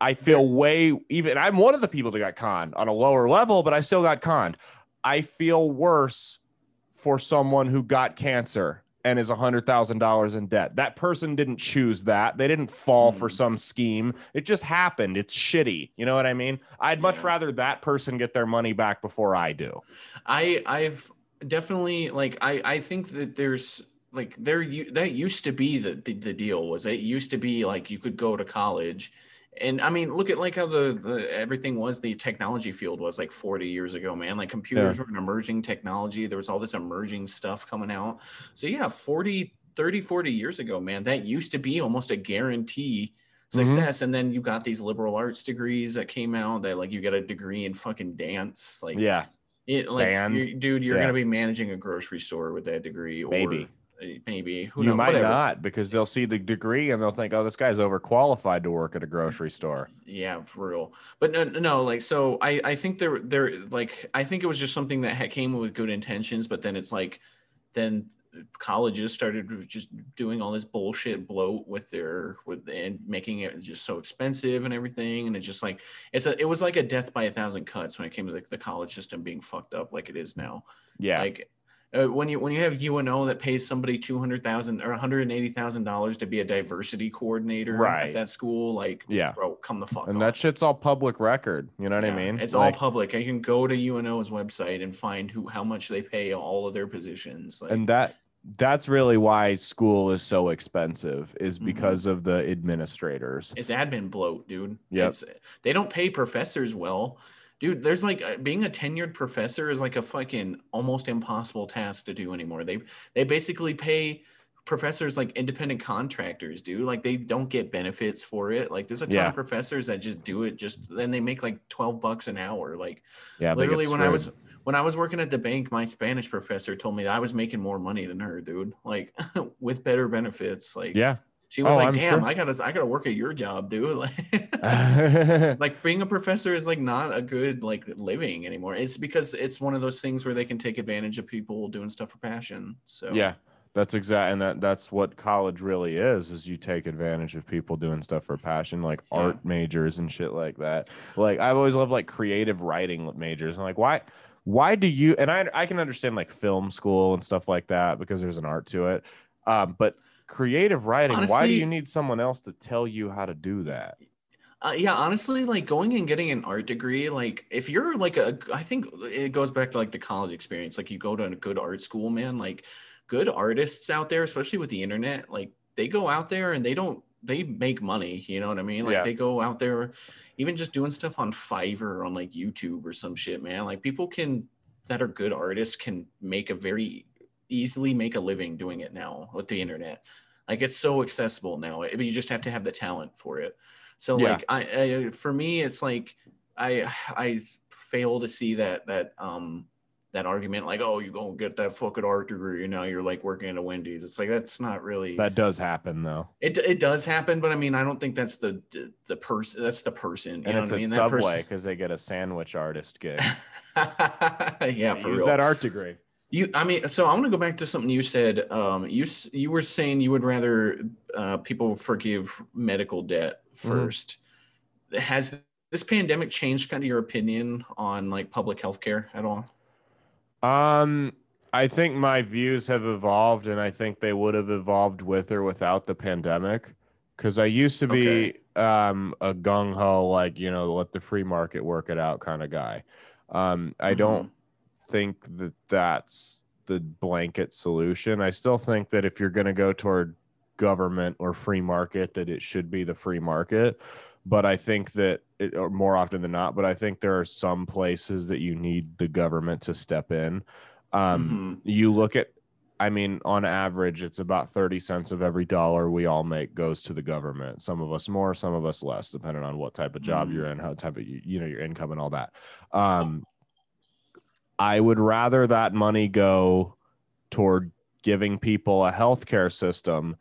I feel yeah. way, even I'm one of the people that got conned on a lower level, but I still got conned. I feel worse for someone who got cancer and is one hundred thousand dollars in debt. That person didn't choose that. They didn't fall mm. for some scheme. It just happened. It's shitty. You know what I mean? I'd much yeah. rather that person get their money back before I do. I, I've definitely, like, I, I think that there's, like, there you, that used to be the, the, the deal was it used to be, like, you could go to college. And, I mean, look at, like, how the, the everything was, the technology field was, like, forty years ago, man. Like, computers yeah. were an emerging technology. There was all this emerging stuff coming out. So, yeah, forty, thirty, forty years ago, man, that used to be almost a guarantee success. Mm-hmm. And then you got these liberal arts degrees that came out that, like, you got a degree in fucking dance. Like, yeah. It, like, you're, dude, you're yeah. going to be managing a grocery store with that degree. Maybe. Or, maybe who you knows, might whatever. Not because they'll see the degree and they'll think, oh, this guy's overqualified to work at a grocery store. Yeah, for real. But no, no, like, so I, I think there, there, like, I think it was just something that came with good intentions, but then it's like, then colleges started just doing all this bullshit bloat with their, with, and making it just so expensive and everything. And it's just like, it's a, it was like a death by a thousand cuts when it came to the, the college system being fucked up like it is now. Yeah. Like, Uh, when you when you have U N O that pays somebody two hundred thousand or one hundred and eighty thousand dollars to be a diversity coordinator right. at that school, like yeah, bro, come the fuck. And off. That shit's all public record. You know what yeah, I mean? It's like, all public. I can go to U N O's website and find who how much they pay all of their positions. Like, and that that's really why school is so expensive is because mm-hmm. of the administrators. It's admin bloat, dude. Yeah, they don't pay professors well. Dude, there's like being a tenured professor is like a fucking almost impossible task to do anymore. They they basically pay professors like independent contractors, dude. Like they don't get benefits for it. Like there's a ton yeah. of professors that just do it. Just then they make like twelve bucks an hour. Like yeah, literally when I was when I was working at the bank, my Spanish professor told me that I was making more money than her, dude. Like with better benefits. Like yeah. She was oh, like, I'm damn, sure. I gotta, I gotta work at your job, dude. Like, like being a professor is like not a good like living anymore. It's because it's one of those things where they can take advantage of people doing stuff for passion. So yeah, that's exact, and that that's what college really is: is you take advantage of people doing stuff for passion, like yeah. art majors and shit like that. Like I've always loved like creative writing majors. I'm like, why? Why do you? And I I can understand like film school and stuff like that because there's an art to it, um, but. Creative writing, honestly, why do you need someone else to tell you how to do that? Uh, yeah, honestly, like going and getting an art degree, like if you're like a, I think it goes back to like the college experience. Like you go to a good art school, man, like good artists out there, especially with the internet, like they go out there and they don't, they make money, you know what I mean? Like yeah. they go out there, even just doing stuff on Fiverr, on like YouTube or some shit, man. Like people can, that are good artists can make a very easily make a living doing it now with the internet. Like it's so accessible now, but you just have to have the talent for it. So yeah. like I, I for me it's like I I fail to see that that um that argument like, oh, you gonna get that fucking art degree and now you're like working at a Wendy's. It's like that's not really that does happen though. It it does happen, but I mean I don't think that's the the person that's the person. You and know it's what I mean? Subway, that Subway because they get a sandwich artist gig. Yeah, for use real. That art degree. You, I mean, so I want to go back to something you said. Um, you you were saying you would rather uh, people forgive medical debt first. Mm-hmm. Has this pandemic changed kind of your opinion on like public health care at all? Um, I think my views have evolved, and I think they would have evolved with or without the pandemic. Because I used to be okay. um, a gung ho, like you know, let the free market work it out kind of guy. Um, I mm-hmm. don't. think that that's the blanket solution. I still think that if you're going to go toward government or free market, that it should be the free market. But I think that it, or more often than not, but I think there are some places that you need the government to step in. Um, mm-hmm. You look at, I mean, on average, it's about thirty cents of every dollar we all make goes to the government. Some of us more, some of us less, depending on what type of job mm-hmm. you're in, how type of, you know, your income and all that. Um, I would rather that money go toward giving people a healthcare system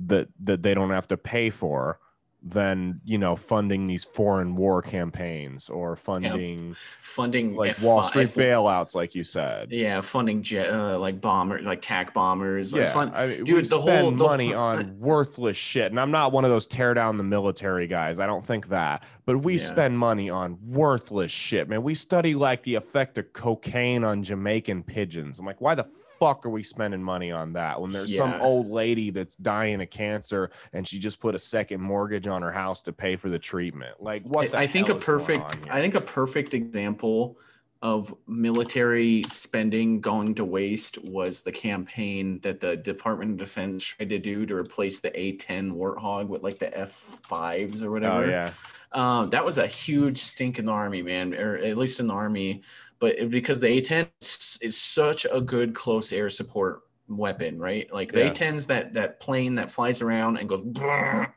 that that they don't have to pay for than, you know, funding these foreign war campaigns or funding yeah, funding like F- Wall Street F- bailouts, like you said. Yeah, funding jet, uh, like bomber, like tac bombers. Like yeah, fund- I mean, dude, we the spend whole, the- money on worthless shit, and I'm not one of those tear down the military guys. I don't think that, but we yeah. spend money on worthless shit, man. We study like the effect of cocaine on Jamaican pigeons. I'm like, why the fuck are we spending money on that when there's yeah. some old lady that's dying of cancer and she just put a second mortgage on her house to pay for the treatment? Like what the I think hell a perfect I think a perfect example of military spending going to waste was the campaign that the Department of Defense tried to do to replace the A ten Warthog with like the F fives or whatever. Oh, yeah. Um, that was a huge stink in the Army, man, or at least in the Army. But because the A ten is such a good close air support weapon, right? Like the yeah. A ten's that that plane that flies around and goes, like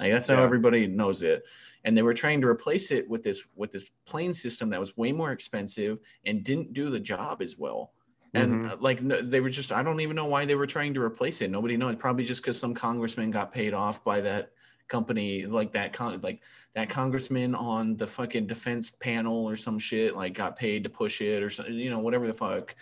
that's how yeah. everybody knows it. And they were trying to replace it with this with this plane system that was way more expensive and didn't do the job as well. And mm-hmm. like no, they were just, I don't even know why they were trying to replace it. Nobody knows. Probably just because some congressman got paid off by that company, like that con- like that congressman on the fucking defense panel or some shit, like got paid to push it or something, you know, whatever the fuck.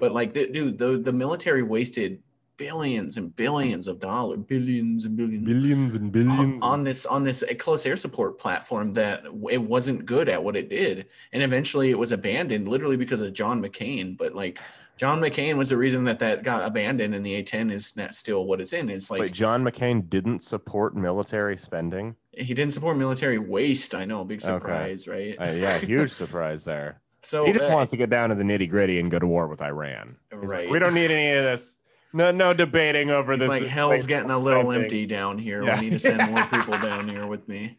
But like the, dude the the military wasted billions and billions of dollars billions and billions billions and billions on, on this on this close air support platform that it wasn't good at what it did, and eventually it was abandoned literally because of John McCain. But like John McCain was the reason that that got abandoned, and the A ten is not still what it's in. It's like, wait, John McCain didn't support military spending? He didn't support military waste. I know, big surprise, okay. right? Uh, yeah, huge surprise there. So he just uh, wants to get down to the nitty gritty and go to war with Iran. He's right. Like, we don't need any of this. No, no debating over He's this. It's like hell's getting a little spending. Empty down here. Yeah. We need to send more people down here with me.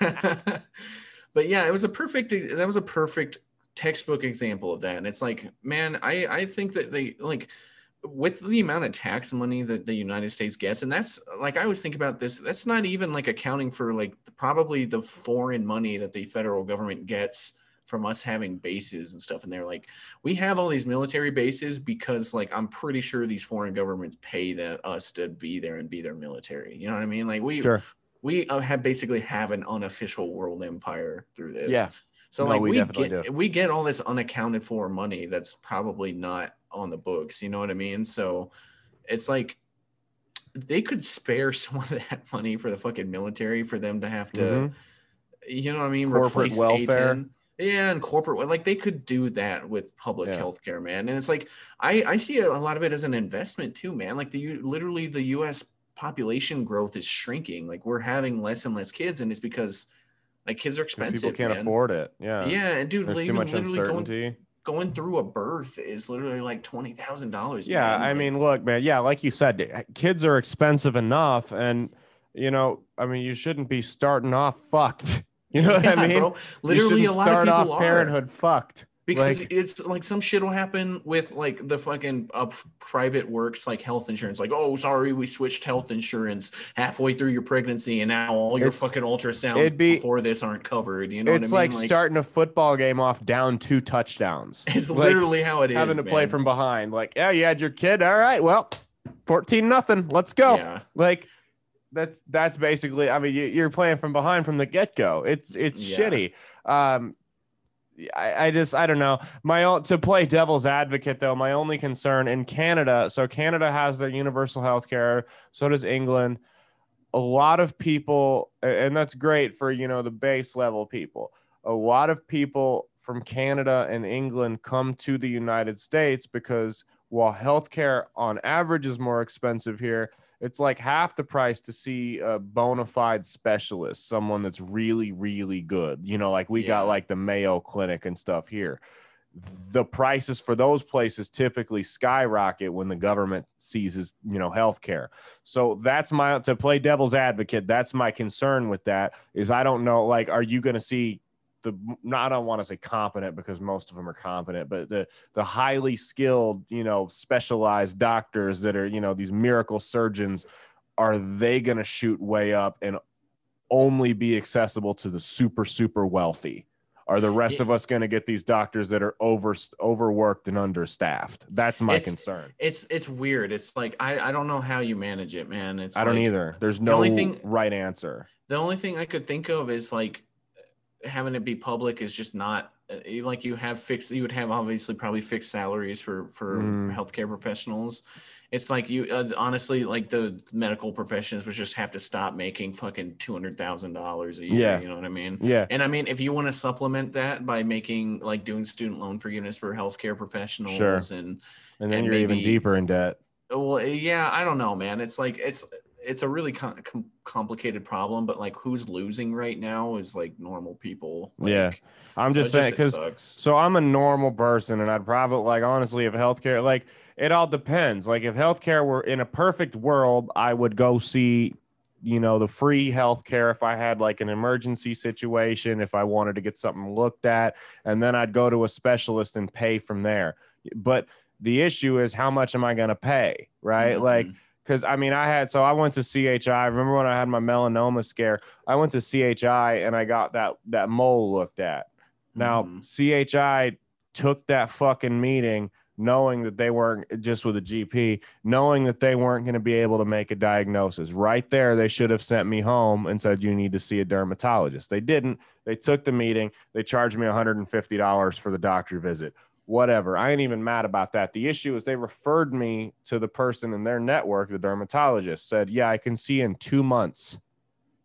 But yeah, it was a perfect. That was a perfect. textbook example of that. And it's like, man, I, I think that they like with the amount of tax money that the United States gets. And that's like, I always think about this. That's not even like accounting for like the, probably the foreign money that the federal government gets from us having bases and stuff. And they're like, we have all these military bases because, like, I'm pretty sure these foreign governments pay that us to be there and be their military. You know what I mean? Like, we sure. we have basically have an unofficial world empire through this. Yeah. So no, like we, we get do. we get all this unaccounted for money that's probably not on the books. You know what I mean? So it's like they could spare some of that money for the fucking military for them to have to, mm-hmm. you know what I mean? Corporate welfare. A ten Yeah, and corporate, like they could do that with public yeah. healthcare, man. And it's like I I see a lot of it as an investment too, man. Like the literally the U S population growth is shrinking. Like we're having less and less kids, and it's because. Like kids are expensive. People can't man. afford it. Yeah. Yeah, and dude, there's too much uncertainty. Going, going through a birth is literally like twenty thousand dollars. Yeah, man. I like, mean, look, man. Yeah, like you said, kids are expensive enough, and you know, I mean, you shouldn't be starting off fucked. You know what yeah, I mean? Bro. Literally, you a lot start of people off parenthood are. fucked. Because like, it's like some shit will happen with like the fucking uh, private works, like health insurance. Like, oh, sorry, we switched health insurance halfway through your pregnancy, and now all your fucking ultrasounds be, before this aren't covered. You know, it's what I mean? like, like starting a football game off down two touchdowns. It's like, literally how it having is. Having to man. play from behind, like, yeah, you had your kid. All right, well, fourteen nothing. Let's go. Yeah. Like, that's that's basically. I mean, you, you're playing from behind from the get go. It's it's yeah. shitty. Um. I, I just, I don't know. My own, to play devil's advocate though, my only concern in Canada. So Canada has their universal health care. So does England. A lot of people, and that's great for, you know, the base level people, a lot of people from Canada and England come to the United States because while healthcare on average is more expensive here, it's like half the price to see a bona fide specialist, someone that's really, really good. You know, like we yeah. got like the Mayo Clinic and stuff here. The prices for those places typically skyrocket when the government seizes, you know, healthcare. So that's my, to play devil's advocate, that's my concern with that is I don't know, like, are you going to see the, I don't want to say competent because most of them are competent, but the the highly skilled, you know, specialized doctors that are, you know, these miracle surgeons, are they going to shoot way up and only be accessible to the super, super wealthy? Are the rest of us going to get these doctors that are over overworked and understaffed? That's my it's, concern. It's it's weird. It's like, I, I don't know how you manage it, man. It's I like, don't either. There's no the only thing, right answer. The only thing I could think of is like, having it be public is just not like you have fixed, you would have obviously probably fixed salaries for, for mm. healthcare professionals. It's like you, uh, honestly, like the medical professions would just have to stop making fucking two hundred thousand dollars a year. Yeah. You know what I mean? Yeah. And I mean, if you want to supplement that by making like doing student loan forgiveness for healthcare professionals sure. and, and then and you're maybe, even deeper in debt. Well, yeah, I don't know, man. It's like, it's, it's a really com- com- complicated problem, but like who's losing right now is like normal people. Like, yeah. I'm so just saying, just, cause so I'm a normal person and I'd probably like, honestly, if healthcare, like it all depends. Like if healthcare were in a perfect world, I would go see, you know, the free healthcare if I had like an emergency situation, if I wanted to get something looked at, and then I'd go to a specialist and pay from there. But the issue is how much am I going to pay? Right. Mm-hmm. Like, Because, I mean, I had, so I went to C H I. Remember when I had my melanoma scare? I went to C H I and I got that that mole looked at. Now, mm. C H I took that fucking meeting knowing that they weren't, just with a G P, knowing that they weren't going to be able to make a diagnosis. Right there, they should have sent me home and said, you need to see a dermatologist. They didn't. They took the meeting. They charged me one hundred fifty dollars for the doctor visit. Whatever. I ain't even mad about that. The issue is they referred me to the person in their network, the dermatologist, said, yeah, I can see in two months.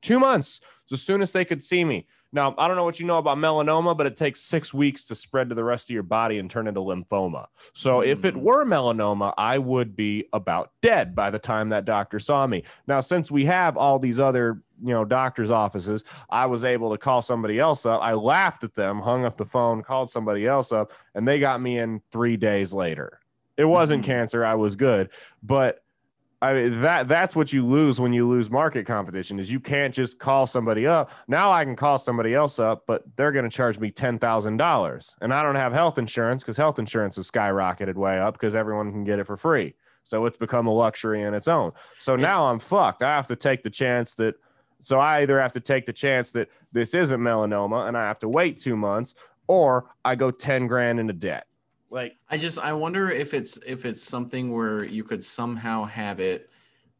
Two months. So as soon as they could see me. Now, I don't know what you know about melanoma, but it takes six weeks to spread to the rest of your body and turn into lymphoma. So if it were melanoma, I would be about dead by the time that doctor saw me. Now, since we have all these other, you know, doctor's offices, I was able to call somebody else up. I laughed at them, hung up the phone, called somebody else up, and they got me in three days later. It wasn't mm-hmm. cancer. I was good. But I mean, that that's what you lose when you lose market competition is you can't just call somebody up. Now I can call somebody else up, but they're going to charge me ten thousand dollars. And I don't have health insurance because health insurance has skyrocketed way up because everyone can get it for free. So it's become a luxury in its own. So it's, now I'm fucked. I have to take the chance that So I either have to take the chance that this isn't melanoma and I have to wait two months or I go ten grand into debt. Like, I just, I wonder if it's, if it's something where you could somehow have it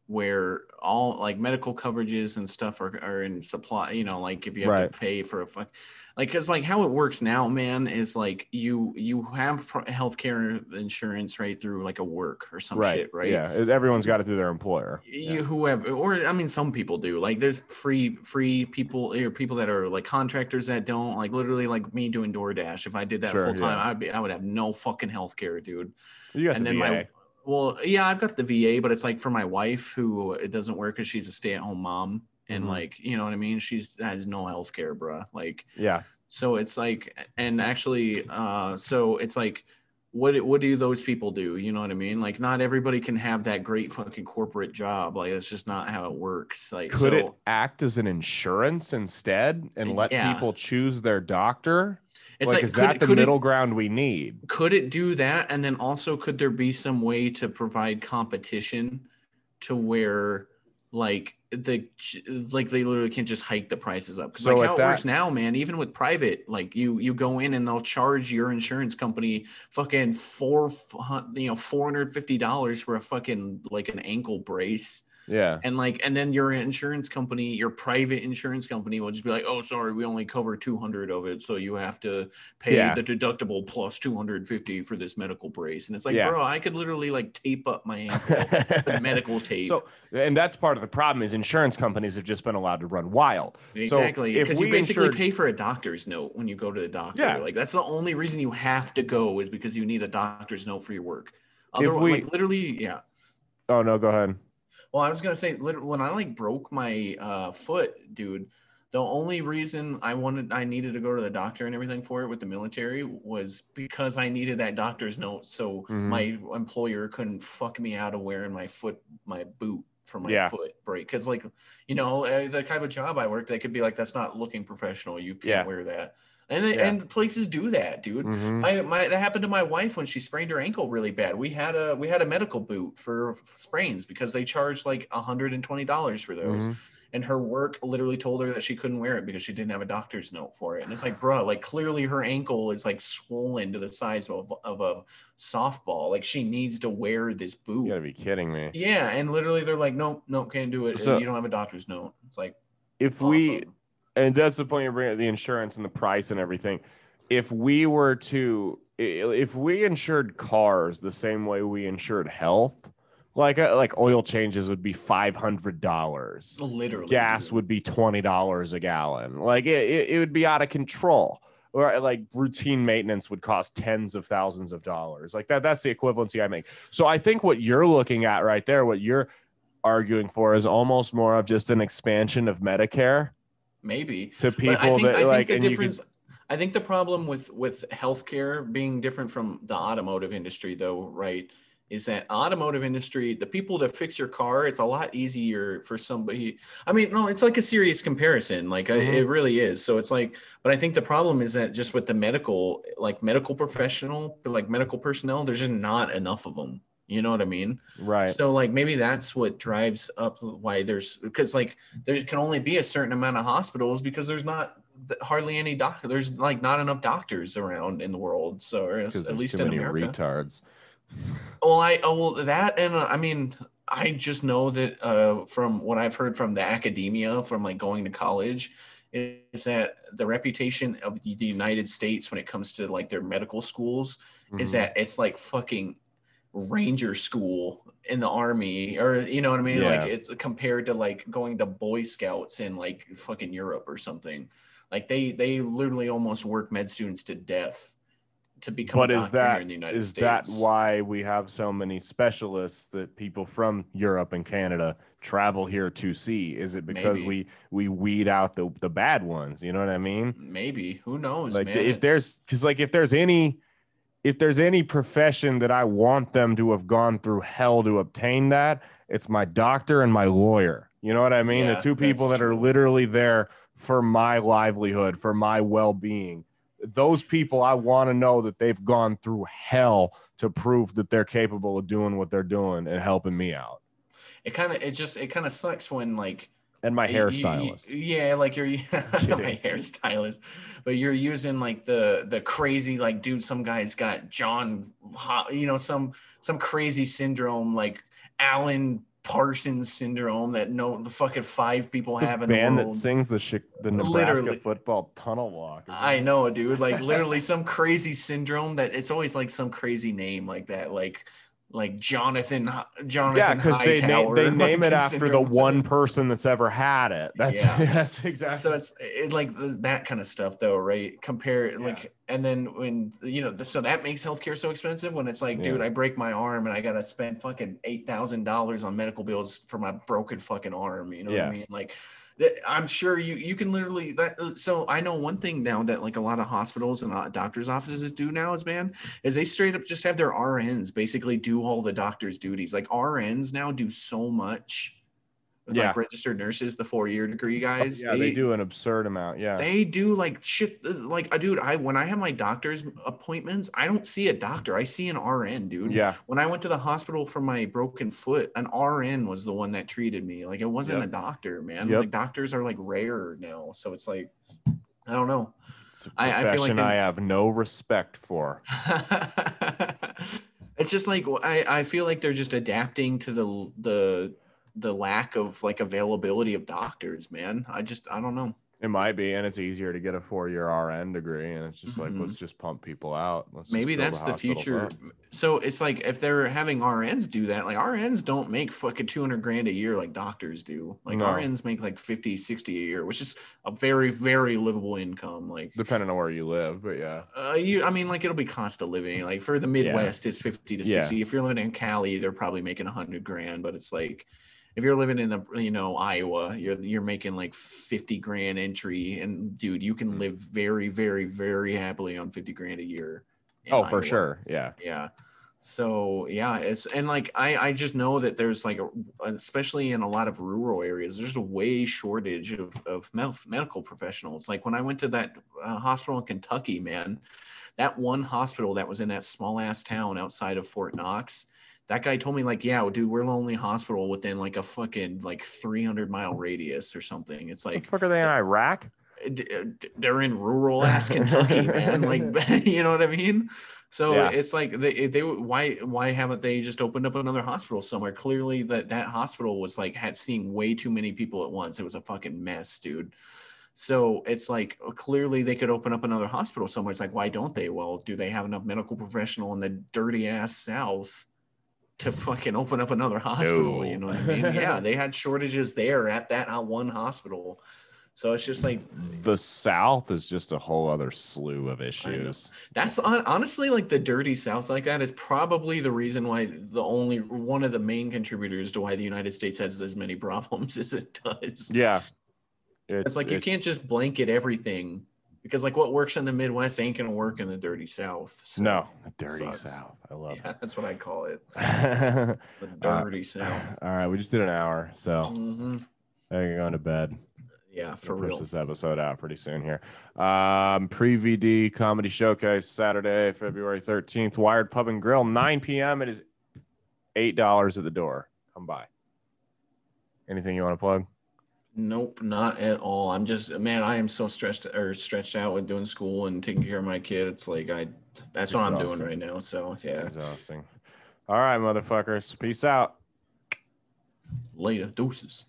where all like medical coverages and stuff are, are in supply, you know, like if you have right. to pay for a fuck, like, cause like how it works now, man, is like you, you have healthcare insurance right through like a work or some right. shit, right? Yeah. Everyone's got it through their employer. You, yeah. whoever, or I mean, some people do, like there's free, free people or people that are like contractors that don't, like literally like me doing DoorDash. If I did that sure, full time, yeah. I'd be, I would have no fucking healthcare, dude. You got and the then V A. my, Well, yeah, I've got the V A, but it's like for my wife who it doesn't work because she's a stay-at-home mom, and mm-hmm. like you know what I mean. She's has no health care, bruh. Like yeah. So it's like, and actually, uh, so it's like, what what do those people do? You know what I mean? Like, not everybody can have that great fucking corporate job. Like, that's just not how it works. Like, could so, it act as an insurance instead, and let yeah. people choose their doctor? It's like, like is could, that the middle it, ground we need? Could it do that? And then also, could there be some way to provide competition to where like the like they literally can't just hike the prices up? Because so like how that, it works now, man, even with private, like you you go in and they'll charge your insurance company fucking four you know four hundred fifty dollars for a fucking like an ankle brace. Yeah. And like, and then your insurance company, your private insurance company will just be like, oh, sorry, we only cover two hundred of it. So you have to pay yeah. the deductible plus two hundred fifty for this medical brace. And it's like, yeah. bro, I could literally like tape up my ankle with medical tape. So, and that's part of the problem is insurance companies have just been allowed to run wild. Exactly. Because so you basically insured... pay for a doctor's note when you go to the doctor. Yeah. Like that's the only reason you have to go is because you need a doctor's note for your work. Otherwise, we... like literally, yeah. Oh, no, go ahead. Well, I was going to say, when I like broke my uh, foot, dude, the only reason I wanted, I needed to go to the doctor and everything for it with the military was because I needed that doctor's note. So mm-hmm. my employer couldn't fuck me out of wearing my foot, my boot for my yeah. foot break. Because like, you know, the kind of job I work, they could be like, that's not looking professional. You can't yeah. wear that. And yeah. and places do that, dude. Mm-hmm. I, my, that happened to my wife when she sprained her ankle really bad. We had a we had a medical boot for sprains because they charged like one hundred twenty dollars for those. Mm-hmm. And her work literally told her that she couldn't wear it because she didn't have a doctor's note for it. And it's like, bro, like clearly her ankle is like swollen to the size of, of a softball. Like she needs to wear this boot. You gotta be kidding me. Yeah, and literally they're like, nope, nope, can't do it. So, you don't have a doctor's note. It's like, if awesome. we. And that's the point you bring up, the insurance and the price and everything. If we were to, if we insured cars the same way we insured health, like like oil changes would be five hundred dollars. Literally. Gas would be twenty dollars a gallon. Like it, it, it would be out of control. Or like routine maintenance would cost tens of thousands of dollars. Like that, that's the equivalency I make. So I think what you're looking at right there, what you're arguing for is almost more of just an expansion of Medicare. Maybe to people but I think, that I think like, the difference. Could... I think the problem with with healthcare being different from the automotive industry, though, right, is that automotive industry, the people that fix your car, it's a lot easier for somebody. I mean, no, it's like a serious comparison. Like mm-hmm. I, it really is. So it's like, but I think the problem is that just with the medical, like medical professional, like medical personnel, there's just not enough of them. You know what I mean? Right. So like maybe that's what drives up why there's because like there can only be a certain amount of hospitals because there's not hardly any doctor. There's like not enough doctors around in the world. So or at least too in many America. Retards. Well, I oh well that and uh, I mean I just know that uh, from what I've heard from the academia from like going to college. Is that the reputation of the United States when it comes to like their medical schools mm-hmm. is that it's like fucking. Ranger school in the army or you know what I mean yeah. like it's compared to like going to Boy Scouts in like fucking Europe or something like they they literally almost work med students to death to become but is that in the United is States. That why we have so many specialists that people from Europe and Canada travel here to see is it because maybe. we we weed out the the bad ones you know what I mean maybe who knows like man, if it's... there's because like if there's any If there's any profession that I want them to have gone through hell to obtain that, it's my doctor and my lawyer. You know what I mean? Yeah, the two people that true. Are literally there for my livelihood, for my well-being. Those people, I want to know that they've gone through hell to prove that they're capable of doing what they're doing and helping me out. It kind of, it just, it kind of sucks when like and my hairstylist. Yeah, like you're my hairstylist, but you're using like the the crazy like dude. Some guy's got John, you know, some some crazy syndrome like Alan Parsons syndrome that no the fucking five people it's the have in band the band that sings the sh- the Nebraska literally. Football tunnel walk. I it? know, dude. Like literally some crazy syndrome that it's always like some crazy name like that, like. Like Jonathan, Jonathan. Yeah, because they name, they name like it after syndrome. The one person that's ever had it. That's yeah. that's exactly. So it's it like that kind of stuff, though, right? Compare yeah. like, and then when you know, so that makes healthcare so expensive. When it's like, yeah. dude, I break my arm and I gotta spend fucking eight thousand dollars on medical bills for my broken fucking arm. You know yeah. what I mean? Like, I'm sure you you can literally that. So I know one thing now that like a lot of hospitals and doctors' offices do now is man is they straight up just have their R Ns basically do all the doctor's duties. Like R Ns now do so much. Yeah. Like registered nurses, the four-year degree guys. Yeah, they, they do an absurd amount. Yeah, they do like shit. Like, dude, I when I have my doctor's appointments, I don't see a doctor. I see an R N, dude. Yeah. When I went to the hospital for my broken foot, an R N was the one that treated me. Like, it wasn't yep. a doctor, man. Yep. Like, doctors are like rare now, so it's like, I don't know. It's a profession I, I, feel like they, I have no respect for. It's just like I, I feel like they're just adapting to the the. the lack of like availability of doctors, man. I just, I don't know. It might be. And it's easier to get a four-year R N degree. And it's just mm-hmm. like, let's just pump people out. Let's Maybe that's the, the future. Up. So it's like, if they're having R Ns do that, like R Ns don't make fucking two hundred grand a year. Like doctors do. Like no. R Ns make like fifty, sixty a year, which is a very, very livable income. Like depending on where you live, but yeah. Uh, you, I mean like it'll be cost of living. Like for the Midwest yeah. it's fifty to sixty. Yeah. If you're living in Cali, they're probably making a hundred grand, but it's like, if you're living in, a, you know, Iowa, you're you're making like fifty grand entry, and dude, you can live very, very, very happily on fifty grand a year. Oh, Iowa. For sure, yeah, yeah. So yeah, it's and like I I just know that there's like a, especially in a lot of rural areas, there's a way shortage of of medical professionals. Like when I went to that uh, hospital in Kentucky, man, that one hospital that was in that small ass town outside of Fort Knox. That guy told me like, yeah, dude, we're the only hospital within like a fucking like three hundred mile radius or something. It's like, the fuck are they in Iraq? They're in rural ass Kentucky, man. Like, you know what I mean? So yeah. it's like, they, they why why haven't they just opened up another hospital somewhere? Clearly that that hospital was like had seeing way too many people at once. It was a fucking mess, dude. So it's like, clearly they could open up another hospital somewhere. It's like, why don't they? Well, do they have enough medical professional in the dirty ass South to fucking open up another hospital? No. You know what I mean? Yeah, they had shortages there at that one hospital. So it's just like the South is just a whole other slew of issues. That's honestly like the dirty South like that is probably the reason why the only one of the main contributors to why the United States has as many problems as it does. Yeah. It's, it's like, it's, you can't just blanket everything because like what works in the Midwest ain't going to work in the dirty South. So no, the dirty sucks. South. I love yeah, it. That's what I call it. The dirty uh, South. All right. We just did an hour. So mm-hmm. there you're going to bed. Yeah, for we'll real. Push this episode out pretty soon here. Um, Pre-V D Comedy Showcase, Saturday, February thirteenth. Wired Pub and Grill, nine p.m. It is eight dollars at the door. Come by. Anything you want to plug? Nope, not at all. I'm just, man, I am so stressed or stretched out with doing school and taking care of my kid. It's like, I, that's what I'm doing right now. So, yeah. It's exhausting. All right, motherfuckers. Peace out. Later. Deuces.